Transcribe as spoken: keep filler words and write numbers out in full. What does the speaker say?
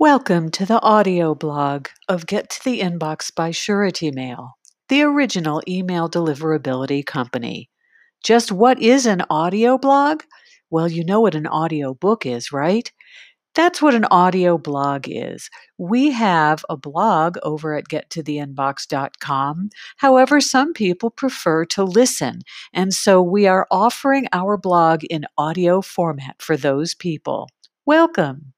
Welcome to the audio blog of Get to the Inbox by Surety Mail, the original email deliverability company. Just what is an audio blog? Well, you know what an audio book is, right? That's what an audio blog is. We have a blog over at get to the inbox dot com. However, some people prefer to listen, and so we are offering our blog in audio format for those people. Welcome.